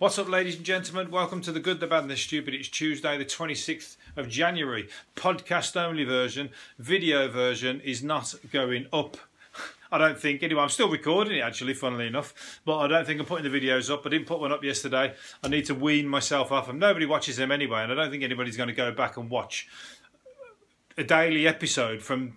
What's up, ladies and gentlemen? Welcome to The Good, the Bad and the Stupid. It's Tuesday the 26th of January. Podcast only version. Video version is not going up. I don't think. Anyway, I'm still recording it, actually, funnily enough. But I don't think I'm putting the videos up. I didn't put one up yesterday. I need to wean myself off them. Nobody watches them anyway. And I don't think anybody's going to go back and watch a daily episode from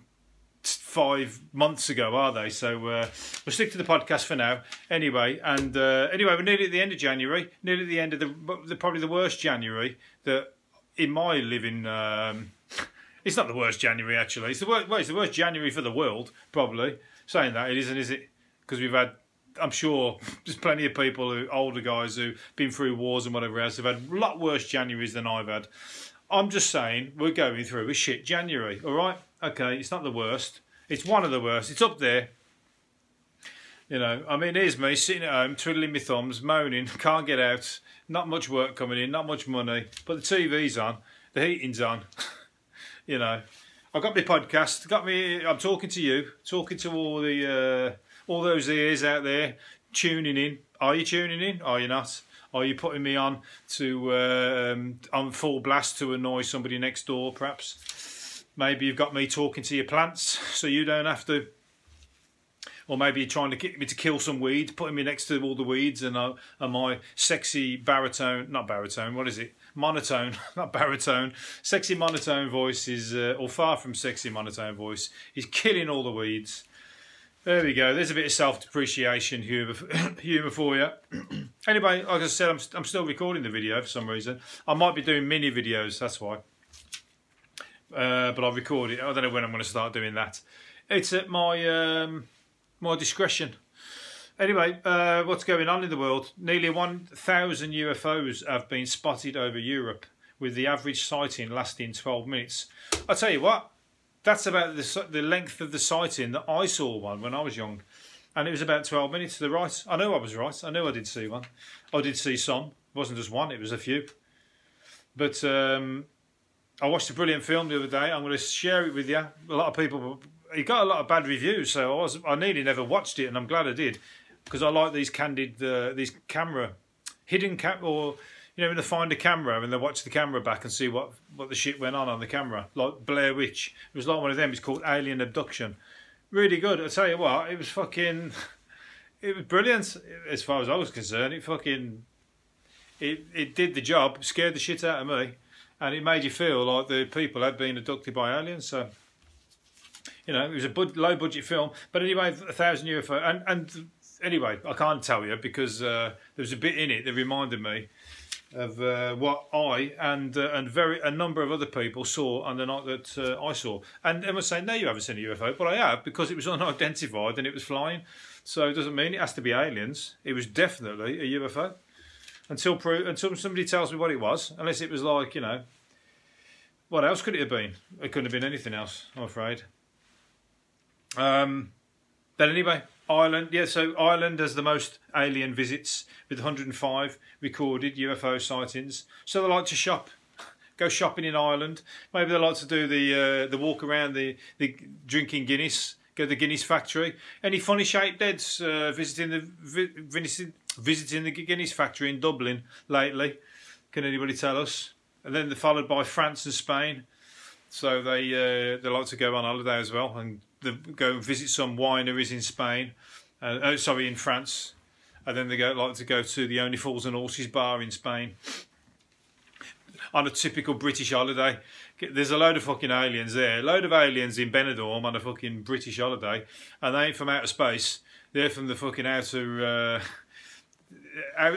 5 months ago, are they? So we'll stick to the podcast for now anyway. And anyway, we're nearly at the end of January, nearly at the end of the probably the worst January that in my living. It's not the worst January, actually. It's the worst, well, it's the worst January for the world, probably. Saying that, it isn't, is it? Because we've had, I'm sure there's plenty of people who, older guys who've been through wars and whatever else, have had a lot worse Januaries than I've had. I'm just saying, we're going through a shit January, all right? Okay, it's not the worst. It's one of the worst. It's up there. You know, I mean, here's me sitting at home, twiddling my thumbs, moaning, can't get out, not much work coming in, not much money, but the TV's on, the heating's on, you know. I've got my podcast, I'm talking to you, talking to all those ears out there, tuning in. Are you tuning in? Are you not? Are you putting me on to on full blast to annoy somebody next door, perhaps? Maybe you've got me talking to your plants so you don't have to. Or maybe you're trying to get me to kill some weeds, putting me next to all the weeds and my sexy sexy monotone voice is, or far from sexy monotone voice, is killing all the weeds. There we go. There's a bit of self-depreciation humour for you. Anyway, like I said, I'm still recording the video for some reason. I might be doing mini videos, that's why. But I'll record it. I don't know when I'm going to start doing that. It's at my my discretion. Anyway, what's going on in the world? Nearly 1,000 UFOs have been spotted over Europe, with the average sighting lasting 12 minutes. I'll tell you what. That's about the length of the sighting that I saw one when I was young. And it was about 12 minutes to the right. I know I was right. I know I did see one. I did see some. It wasn't just one. It was a few. But I watched a brilliant film the other day. I'm going to share it with you. A lot of people... It got a lot of bad reviews, so I nearly never watched it, and I'm glad I did. Because I like these candid... these camera... Hidden cam... Or... You know, when they find a camera and they watch the camera back and see what the shit went on the camera. Like Blair Witch. It was like one of them. It's called Alien Abduction. Really good. I tell you what, it was fucking... It was brilliant as far as I was concerned. It fucking... It did the job. Scared the shit out of me. And it made you feel like the people had been abducted by aliens. So, you know, it was a low-budget film. But anyway, 1,000 UFO... And anyway, I can't tell you because there was a bit in it that reminded me of what I and a number of other people saw on the night that I saw. And everyone's saying, no, you haven't seen a UFO. But I have, because it was unidentified and it was flying. So it doesn't mean it has to be aliens. It was definitely a UFO. Until somebody tells me what it was, unless it was like, you know, what else could it have been? It couldn't have been anything else, I'm afraid. But anyway... Ireland, yeah, so Ireland has the most alien visits with 105 recorded UFO sightings. So they like to shop, go shopping in Ireland. Maybe they like to do the walk around, the drinking Guinness, go to the Guinness factory. Any funny shaped heads visiting the Guinness factory in Dublin lately? Can anybody tell us? And then they're followed by France and Spain. So they like to go on holiday as well and go and visit some wineries in Spain, in France, and then they like to go to the Only Fools and Horses bar in Spain. On a typical British holiday, there's a load of fucking aliens there, a load of aliens in Benidorm on a fucking British holiday, and they ain't from outer space. They're from the fucking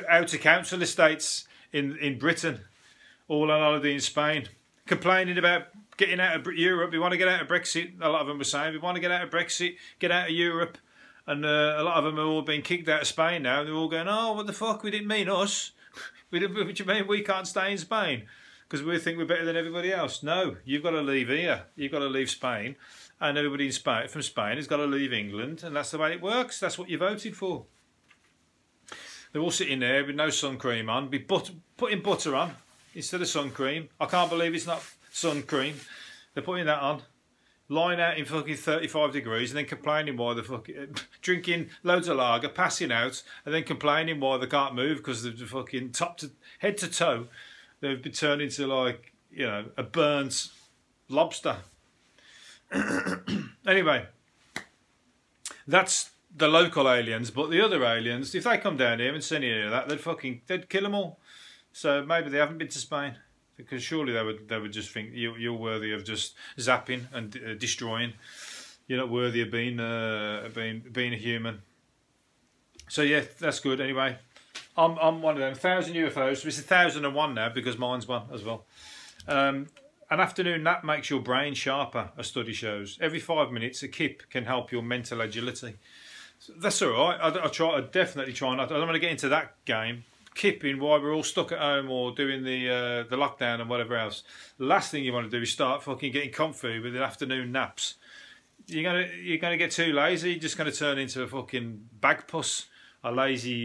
outer council estates in Britain, all on holiday in Spain, complaining about getting out of Europe. We want to get out of Brexit. A lot of them were saying, we want to get out of Brexit, get out of Europe. And a lot of them are all being kicked out of Spain now. They're all going, oh, what the fuck? We didn't mean us. What do you mean we can't stay in Spain? Because we think we're better than everybody else. No, you've got to leave here. You've got to leave Spain. And everybody from Spain has got to leave England. And that's the way it works. That's what you voted for. They're all sitting there with no sun cream on. Be putting butter on instead of sun cream. I can't believe it's not... Sun cream, they're putting that on. lying out in fucking 35 degrees and then complaining why the fucking... drinking loads of lager, passing out, and then complaining why they can't move because they're fucking head to toe. They've been turned into, like, you know, a burnt lobster. Anyway, that's the local aliens, but the other aliens, if they come down here and send any of that, they'd kill them all. So maybe they haven't been to Spain. Because surely they would just think you're worthy of just zapping and destroying. You're not worthy of being a human. So yeah, that's good. Anyway, I'm one of them. 1,000 UFOs. It's 1,001 now because mine's one as well. An afternoon nap makes your brain sharper. A study shows every 5 minutes a kip can help your mental agility. So that's all right. I definitely try not. I don't want to get into that game. Kipping while we're all stuck at home or doing the lockdown and whatever else. The last thing you want to do is start fucking getting comfy with the afternoon naps. You're gonna get too lazy. You're just gonna turn into a fucking bag puss, a lazy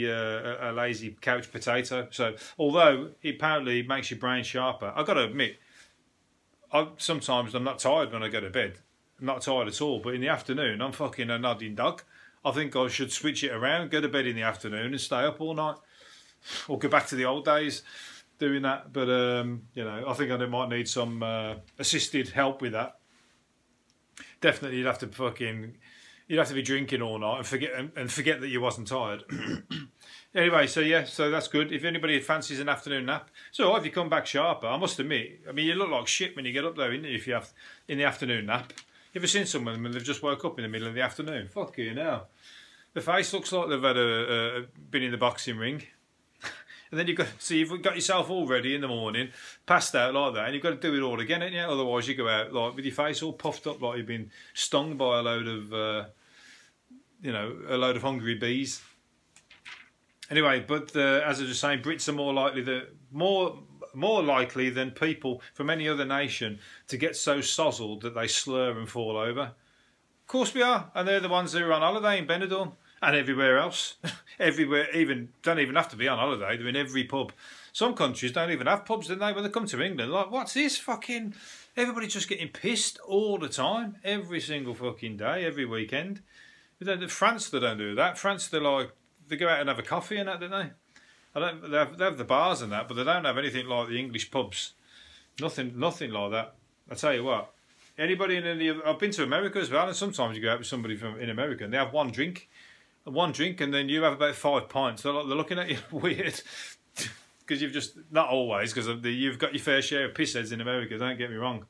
couch potato. So although it apparently makes your brain sharper, I've got to admit, sometimes I'm not tired when I go to bed. I'm not tired at all. But in the afternoon, I'm fucking a nodding dog. I think I should switch it around. Go to bed in the afternoon and stay up all night. Or go back to the old days doing that, but you know, I think I might need some assisted help with that. Definitely, you'd have to be drinking all night and forget that you wasn't tired. Anyway, so yeah, so that's good. If anybody fancies an afternoon nap, so if you come back sharper, I must admit, I mean, you look like shit when you get up there, innit? If you have in the afternoon nap, you ever seen someone when they've just woke up in the middle of the afternoon? Fuck you now. The face looks like they've had been in the boxing ring. And then you've got yourself all ready in the morning, passed out like that, and you've got to do it all again, ain't you? Otherwise, you go out like with your face all puffed up, like you've been stung by a load of hungry bees. Anyway, but as I was saying, Brits are more likely than people from any other nation to get so sozzled that they slur and fall over. Of course we are, and they're the ones who are on holiday in Benidorm. And everywhere else, everywhere, even don't even have to be on holiday. They're in every pub. Some countries don't even have pubs, do they? When they come to England, like, what's this fucking? Everybody's just getting pissed all the time, every single fucking day, every weekend. France, they don't do that. France, they're like, they go out and have a coffee and that, don't they? They have the bars and that, but they don't have anything like the English pubs. Nothing like that. I tell you what. Anybody in any? I've been to America as well, and sometimes you go out with somebody in America and they have one drink. One drink and then you have about 5 pints. They're looking at you weird because you've just, not always, because you've got your fair share of pissheads in America. Don't get me wrong,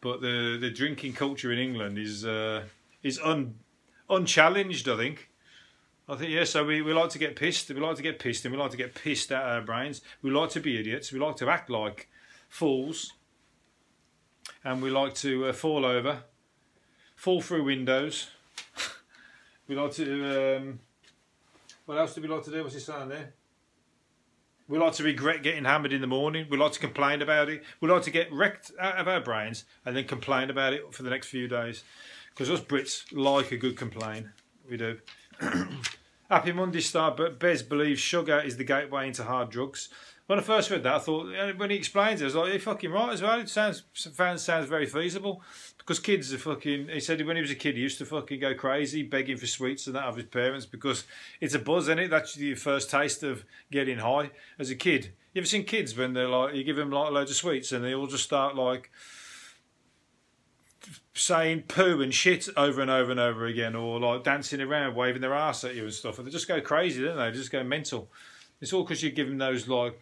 but the drinking culture in England is unchallenged. I think yeah. So we like to get pissed. We like to get pissed, and we like to get pissed out of our brains. We like to be idiots. We like to act like fools, and we like to fall over, fall through windows. We like to, what else do we like to do? What's he saying there? We like to regret getting hammered in the morning. We like to complain about it. We like to get wrecked out of our brains and then complain about it for the next few days. Because us Brits like a good complaint. We do. Happy Monday star, but Bez believes sugar is the gateway into hard drugs. When I first read that, I thought, when he explains it, I was like, you're fucking right as well. It sounds very feasible. Because kids are fucking... He said when he was a kid, he used to fucking go crazy, begging for sweets and that of his parents, because it's a buzz, isn't it? That's your first taste of getting high as a kid. You ever seen kids when they're like... You give them like loads of sweets and they all just start like... saying poo and shit over and over and over again, or like dancing around, waving their ass at you and stuff. And they just go crazy, don't they? They just go mental. It's all because you give them those like...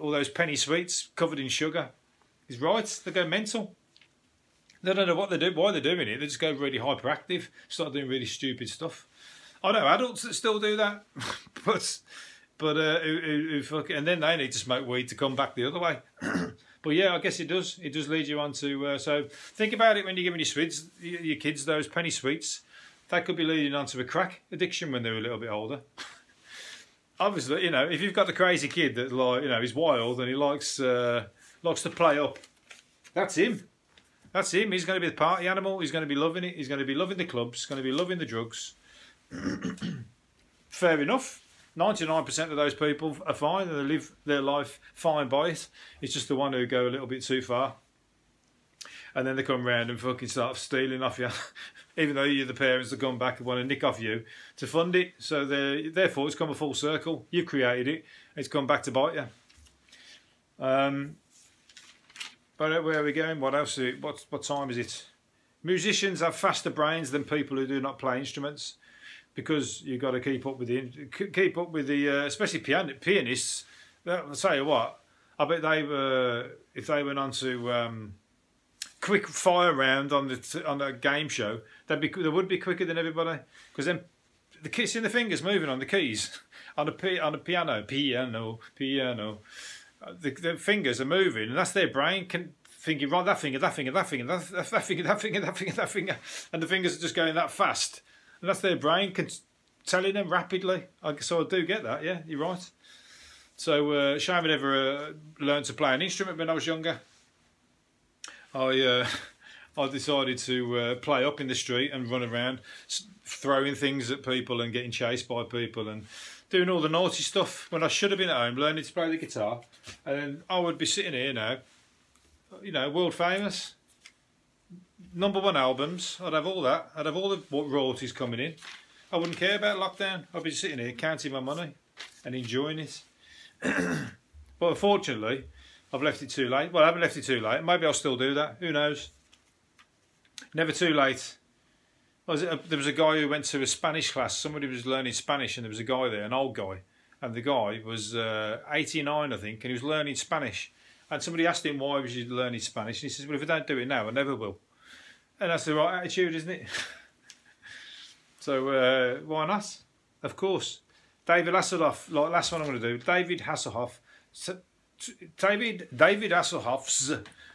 all those penny sweets covered in sugar. He's right. They go mental. They don't know what they do, why they're doing it. They just go really hyperactive, start doing really stupid stuff. I know adults that still do that, and then they need to smoke weed to come back the other way. But yeah, I guess it does. It does lead you on to. So think about it when you're giving your kids those penny sweets. That could be leading on to a crack addiction when they're a little bit older. Obviously, you know, if you've got the crazy kid that like, you know, he's wild and he likes to play up, that's him. That's him. He's going to be the party animal. He's going to be loving it. He's going to be loving the clubs. He's going to be loving the drugs. Fair enough. 99% of those people are fine. They live their life fine by it. It's just the one who go a little bit too far. And then they come round and fucking start stealing off you, even though you're the parents that come back and want to nick off you to fund it. So therefore, it's come a full circle. You've created it. It's come back to bite you. But where are we going? What else? What time is it? Musicians have faster brains than people who do not play instruments, because you've got to keep up with the especially pianists. I'll tell you what. I bet they were, if they went on to quick fire round on a game show, they would be quicker than everybody, because then the kicks in the fingers moving on the keys on the piano. The fingers are moving, and that's their brain thinking, right, that finger, and the fingers are just going that fast, and that's their brain telling them rapidly. So I do get that. Yeah, you're right. So shame I never learned to play an instrument when I was younger. I decided to play up in the street and run around, throwing things at people and getting chased by people and doing all the naughty stuff when I should have been at home learning to play the guitar. And then I would be sitting here now, you know, world famous, #1 albums. I'd have all that. I'd have all the royalties coming in. I wouldn't care about lockdown. I'd be sitting here counting my money and enjoying it. But unfortunately, I've left it too late. Well, I haven't left it too late. Maybe I'll still do that. Who knows? Never too late. There was a guy who went to a Spanish class. Somebody was learning Spanish, and there was a guy there, an old guy. And the guy was 89, I think, and he was learning Spanish. And somebody asked him, why was you learning Spanish? And he says, well, if I don't do it now, I never will. And that's the right attitude, isn't it? So why not? Of course. David Hasselhoff, last one I'm going to do. David Hasselhoff's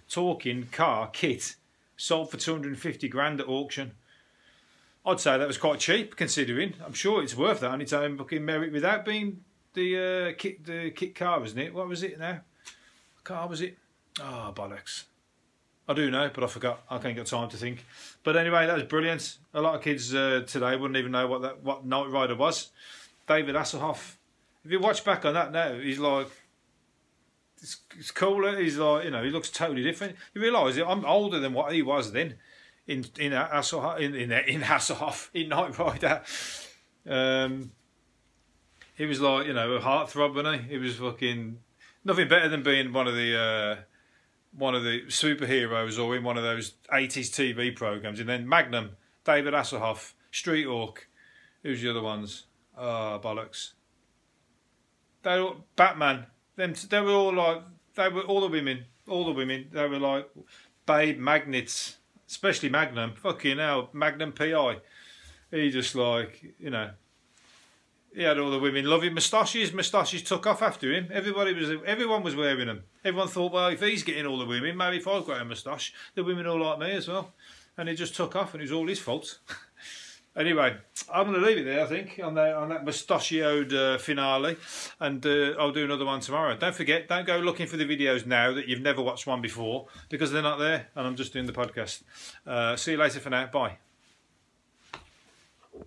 talking car kit sold for $250,000 at auction. I'd say that was quite cheap, considering. I'm sure it's worth that on its own fucking merit without being the kit car, isn't it? What was it now? What car was it? Oh, bollocks. I do know, but I forgot. I can't get time to think. But anyway, that was brilliant. A lot of kids today wouldn't even know what Knight Rider was. David Hasselhoff. If you watch back on that now, he's like, it's cooler. He's like, you know, he looks totally different. You realise I'm older than what he was then. In Knight Rider, he was like, you know, a heartthrob, wasn't he? He was fucking nothing better than being one of the superheroes or in one of those 80s TV programs. And then Magnum, David Hasselhoff, Street Hawk, who's the other ones? Oh, bollocks! They were Batman. They were all like, they were all the women. They were like babe magnets. Especially Magnum, fucking hell, Magnum P.I. He just like, you know, he had all the women loving moustaches. Moustaches took off after him. Everyone was wearing them. Everyone thought, well, if he's getting all the women, maybe if I've got a moustache, the women all like me as well. And he just took off, and it was all his fault. Anyway, I'm going to leave it there, I think, on that moustachioed finale. And I'll do another one tomorrow. Don't forget, don't go looking for the videos now that you've never watched one before, because they're not there, and I'm just doing the podcast. See you later for now. Bye.